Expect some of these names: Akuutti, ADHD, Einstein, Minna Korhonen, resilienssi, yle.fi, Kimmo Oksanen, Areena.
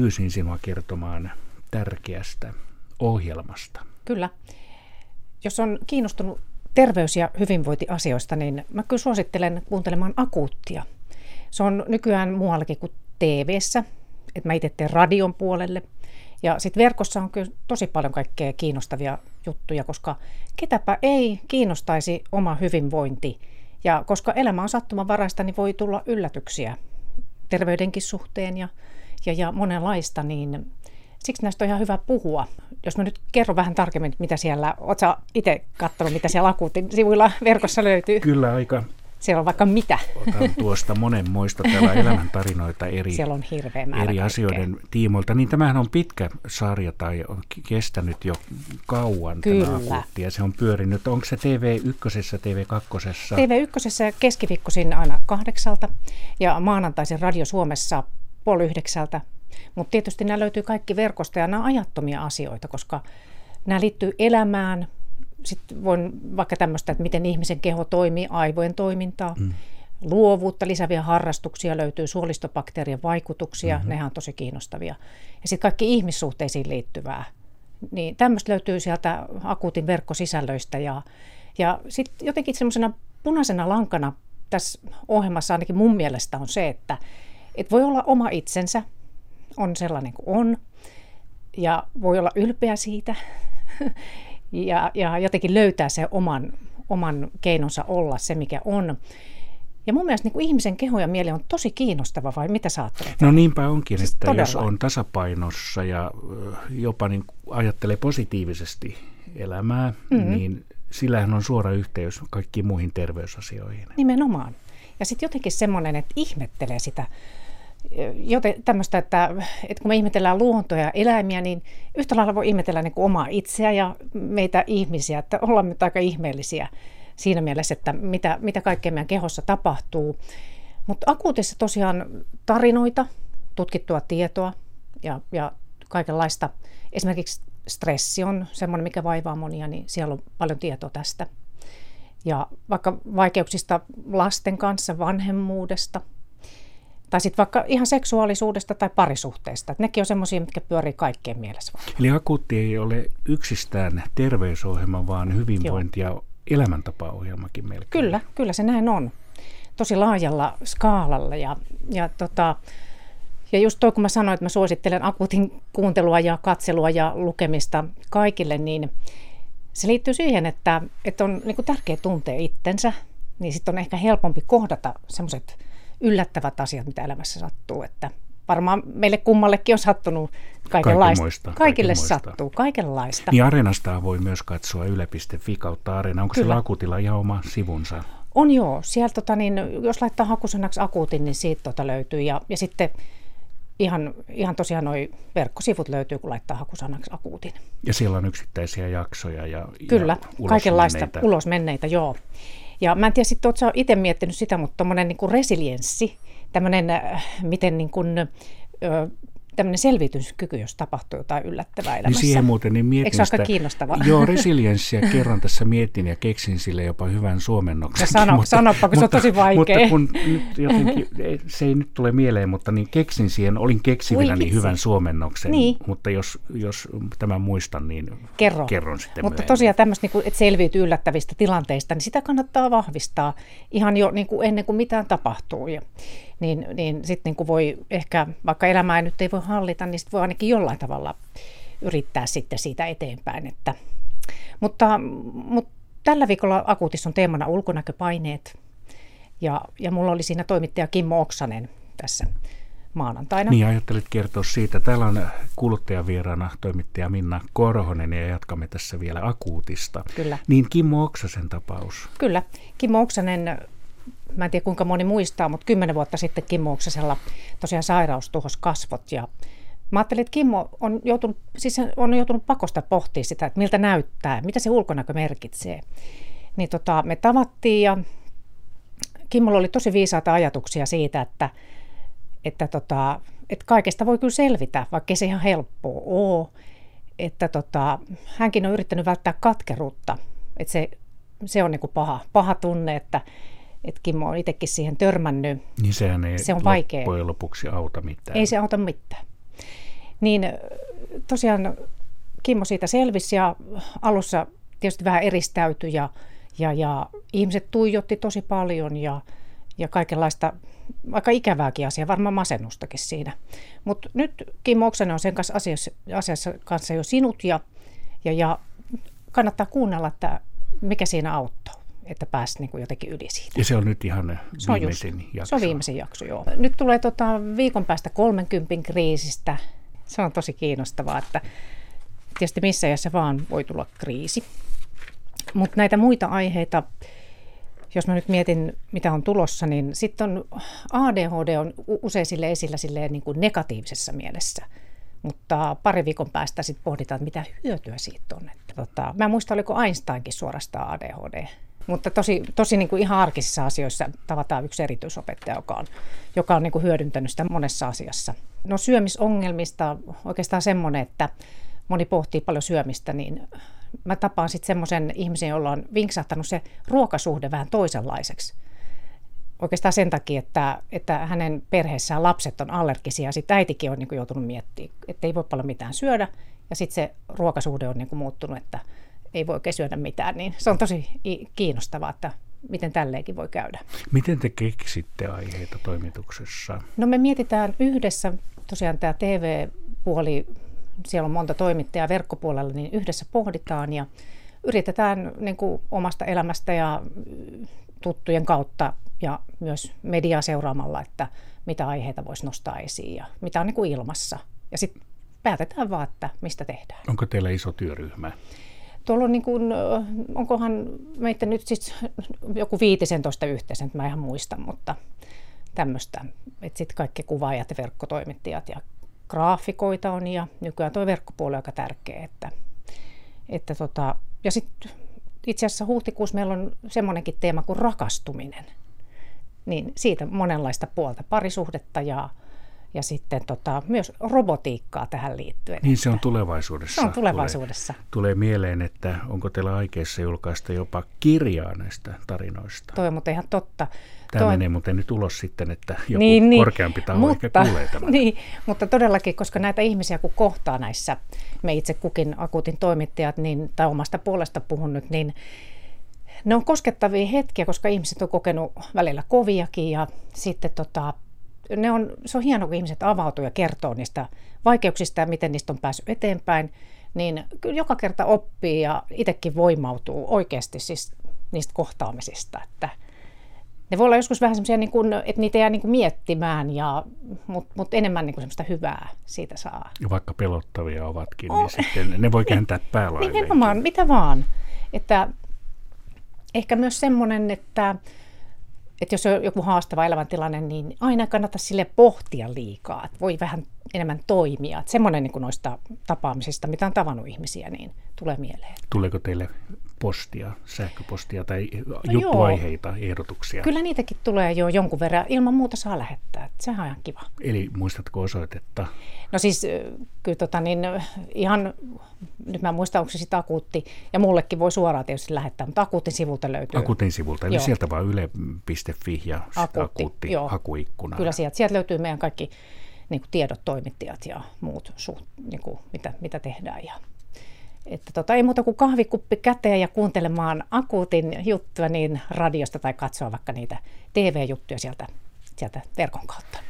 pyysin sinua kertomaan tärkeästä ohjelmasta. Kyllä. Jos on kiinnostunut terveys- ja hyvinvointiasioista, niin mä kyllä suosittelen kuuntelemaan Akuuttia. Se on nykyään muuallakin kuin TV:ssä, että mä itse teen radion puolelle. Ja sitten verkossa on kyllä tosi paljon kaikkea kiinnostavia juttuja, koska ketäpä ei kiinnostaisi oma hyvinvointi. Ja koska elämä on sattumanvaraista, niin voi tulla yllätyksiä terveydenkin suhteen ja monenlaista, niin siksi näistä on ihan hyvä puhua. Jos mä nyt kerron vähän tarkemmin, mitä siellä, ootko sä itse katsonut, mitä siellä Akuutin sivuilla verkossa löytyy? Kyllä aika. Siellä on vaikka mitä. Otan tuosta monenmoista täällä elämäntarinoita eri asioiden tiimoilta. Niin tämähän on pitkä sarja tai on kestänyt jo kauan. Kyllä. Tämä Akuutti ja se on pyörinyt. Onko se TV1, TV2? TV1 keskiviikkoisin aina 8:00 ja maanantaisin Radio Suomessa 8:30. Mutta tietysti nämä löytyy kaikki verkosta ja nämä on ajattomia asioita, koska nämä liittyy elämään. Sitten voin vaikka tämmöistä, että miten ihmisen keho toimii, aivojen toimintaa, luovuutta, lisääviä harrastuksia löytyy, suolistobakteerien vaikutuksia, nehän on tosi kiinnostavia. Ja sitten kaikki ihmissuhteisiin liittyvää. Niin tämmöistä löytyy sieltä Akuutin verkkosisällöistä. Ja sitten jotenkin semmoisena punaisena lankana tässä ohjelmassa ainakin mun mielestä on se, että voi olla oma itsensä, on sellainen kuin on, ja voi olla ylpeä siitä, ja jotenkin löytää se oman keinonsa olla se, mikä on. Ja mun mielestä niin kuin ihmisen keho ja mieli on tosi kiinnostava, vai mitä sä ajattelet? No niinpä onkin, siis että todella. Jos on tasapainossa ja jopa niin ajattelee positiivisesti elämää, niin sillähän on suora yhteys kaikkiin muihin terveysasioihin. Nimenomaan. Ja sitten jotenkin semmoinen, että ihmettelee sitä. Joten tämmöistä, että kun me ihmetellään luontoa ja eläimiä, niin yhtä lailla voi ihmetellä niin kuin omaa itseä ja meitä ihmisiä, että ollaan nyt aika ihmeellisiä siinä mielessä, että mitä kaikkea meidän kehossa tapahtuu. Mutta Akuutissa tosiaan tarinoita, tutkittua tietoa ja kaikenlaista. Esimerkiksi stressi on semmoinen, mikä vaivaa monia, niin siellä on paljon tietoa tästä. Ja vaikka vaikeuksista lasten kanssa, vanhemmuudesta. Tai sitten vaikka ihan seksuaalisuudesta tai parisuhteesta. Et nekin on semmoisia, mitkä pyörii kaikkien mielessä. Eli Akuutti ei ole yksistään terveysohjelma, vaan hyvinvointi- ja elämäntapaohjelmakin melkein. Kyllä se näin on. Tosi laajalla skaalalla. Ja just toi, kun mä sanoin, että mä suosittelen Akuutin kuuntelua ja katselua ja lukemista kaikille, niin se liittyy siihen, että on niin kuin tärkeä tuntea itsensä. Niin sitten on ehkä helpompi kohdata semmoiset yllättävät asiat, mitä elämässä sattuu, että varmaan meille kummallekin on sattunut kaikenlaista. Kaikille sattuu kaikenlaista. Niin Areenasta voi myös katsoa yle.fi kautta Areena. Onko siellä Akuutilla ihan oma sivunsa? On joo. Siellä, jos laittaa hakusanaksi Akuutin, niin siitä löytyy. Ja sitten ihan tosiaan nuo verkkosivut löytyy, kun laittaa hakusanaksi Akuutin. Ja siellä on yksittäisiä jaksoja ja kyllä, ja kaikenlaista ulosmenneitä, joo. Ja mä en tiedä, sitten oletko itse miettinyt sitä, mutta tuommoinen niin resilienssi, tämmöinen selviytymiskyky, jos tapahtuu jotain yllättävää elämässä. Niin siihen muuten niin mietin sitä. Eikö se aika kiinnostavaa? Joo, resilienssiä kerran tässä mietin ja keksin sille jopa hyvän suomennoksenkin. No sanoppa, kun se on tosi vaikea. Mutta kun nyt jotenkin, se ei nyt tule mieleen, mutta niin keksin siihen, olin keksivinä niin hyvän suomennoksen. Niin. Mutta jos tämän muistan, niin kerron sitten. Mutta myöhemmin. Tosiaan tämmöistä, niin kuin, että selviytyy yllättävistä tilanteista, niin sitä kannattaa vahvistaa ihan jo niin kuin ennen kuin mitään tapahtuu. Niin sitten niin voi ehkä, vaikka elämää nyt ei voi hallita, niin sitten voi ainakin jollain tavalla yrittää sitten siitä eteenpäin. Mutta tällä viikolla Akuutissa on teemana ulkonäköpaineet, ja mulla oli siinä toimittaja Kimmo Oksanen tässä maanantaina. Niin, ajattelit kertoa siitä. Täällä on kuluttajavieraana toimittaja Minna Korhonen, ja jatkamme tässä vielä Akuutista. Kyllä. Niin Kimmo Oksasen tapaus. Kyllä, Kimmo Oksanen. Mä en tiedä, kuinka moni muistaa, mutta 10 vuotta sitten Kimmo Oksasella tosiaan sairaus tuhosi kasvot. Ja mä ajattelin, että Kimmo on joutunut pakosta pohtimaan sitä, että miltä näyttää, mitä se ulkonäkö merkitsee. Niin me tavattiin ja Kimmolla oli tosi viisaita ajatuksia siitä, että kaikesta voi kyllä selvitä, vaikka se ihan helppoa ole. Että hänkin on yrittänyt välttää katkeruutta, että se on niin kuin paha tunne, että Kimmo on itsekin siihen törmännyt. Niin sehän ei se on loppujen lopuksi auta mitään. Ei se auta mitään. Niin tosiaan Kimmo siitä selvisi ja alussa tietysti vähän eristäytyi ja ihmiset tuijotti tosi paljon ja kaikenlaista aika ikävääkin asiaa, varmaan masennustakin siinä. Mutta nyt Kimmo Oksanen on sen kanssa asiassa kanssa jo sinut ja kannattaa kuunnella, että mikä siinä auttaa, että pääsit niin kuin jotenkin yli siitä. Ja se on nyt ihan viimeisin jakso. Se on viimeisin jakso, joo. Nyt tulee viikon päästä 30 kriisistä. Se on tosi kiinnostavaa, että tietysti missä iässä vaan voi tulla kriisi. Mutta näitä muita aiheita, jos mä nyt mietin, mitä on tulossa, niin sitten on ADHD on usein sille esillä silleen niin kuin negatiivisessa mielessä. Mutta pari viikon päästä sitten pohditaan, mitä hyötyä siitä on. Että, mä en muista, oliko Einsteinkin suorastaan ADHD. Mutta tosi niin kuin ihan arkisissa asioissa tavataan yksi erityisopettaja, joka on niin kuin hyödyntänyt sitä monessa asiassa. No syömisongelmista oikeastaan semmoinen, että moni pohtii paljon syömistä, niin mä tapaan sitten semmoisen ihmisen, jolla on vinksahtanut se ruokasuhde vähän toisenlaiseksi. Oikeastaan sen takia, että hänen perheessään lapset on allergisia ja sitten äitikin on niin kuin joutunut miettimään, että ei voi paljon mitään syödä ja sitten se ruokasuhde on niin kuin muuttunut, että ei voi oikein syödä mitään, niin se on tosi kiinnostavaa, että miten tälleenkin voi käydä. Miten te keksitte aiheita toimituksessa? No me mietitään yhdessä, tosiaan tämä TV-puoli, siellä on monta toimittajaa verkkopuolella, niin yhdessä pohditaan ja yritetään niin kuin omasta elämästä ja tuttujen kautta ja myös mediaa seuraamalla, että mitä aiheita voisi nostaa esiin ja mitä on niin kuin ilmassa. Ja sitten päätetään vaan, että mistä tehdään. Onko teillä iso työryhmä? Tuolla on niin kuin, onkohan meitä nyt siis joku 15 yhteensä, että mä ihan muistan, mutta tämmöistä. Että sitten kaikki kuvaajat ja verkkotoimittajat ja graafikoita on ja nykyään tuo verkkopuoli on aika tärkeä. Että ja sitten itse asiassa huhtikuussa meillä on semmoinenkin teema kuin rakastuminen. Niin siitä monenlaista puolta, parisuhdetta ja sitten myös robotiikkaa tähän liittyen. Niin se on tulevaisuudessa. Se on tulevaisuudessa. Tulee mieleen, että onko teillä aikeissa julkaista jopa kirjaa näistä tarinoista. Toi on muuten ihan totta. Tämä menee muuten nyt ulos sitten, että joku korkeampi taho ehkä kuulee tämän. Niin, mutta todellakin, koska näitä ihmisiä kun kohtaa näissä, me itse kukin Akuutin toimittajat, niin, tai omasta puolesta puhun nyt, niin ne on koskettavia hetkiä, koska ihmiset on kokenut välillä koviakin ja sitten se on hienoa, kun ihmiset avautuu ja kertoo niistä vaikeuksista ja miten niistä on päässyt eteenpäin, niin kyllä joka kerta oppii ja itsekin voimautuu oikeasti siis niistä kohtaamisista. Että ne voi olla joskus vähän semmoisia, niin kuin, että niitä jää niin kuin miettimään, mutta enemmän niin kuin semmoista hyvää siitä saa. Ja vaikka pelottavia ovatkin, niin sitten ne voi kääntää päälailleen. Nimenomaan, mitä vaan. Että ehkä myös semmoinen, että jos on joku haastava elämäntilanne, niin aina kannattaa sille pohtia liikaa, että voi vähän enemmän toimia. Että semmoinen niin kuin noista tapaamisista, mitä on tavannut ihmisiä, niin tulee mieleen. Tuleeko teille postia, sähköpostia tai juttuaiheita, ehdotuksia? Kyllä niitäkin tulee jo jonkun verran. Ilman muuta saa lähettää. Että sehän on ihan kiva. Eli muistatko osoitetta? No siis kyllä ihan, nyt mä muistan, onko se sitten Akuutti, ja mullekin voi suoraan tietysti lähettää, mutta Akuutin sivulta löytyy. Akuutin sivulta, eli sieltä vaan yle.fi ja Akuutti hakuikkuna. Kyllä sieltä löytyy meidän kaikki niin kuin tiedot, toimittajat ja muut, niin kuin, mitä tehdään. Ja että ei muuta kuin kahvikuppi käteen ja kuuntelemaan Akuutin juttuja niin radiosta tai katsoa vaikka niitä TV-juttuja sieltä verkon kautta.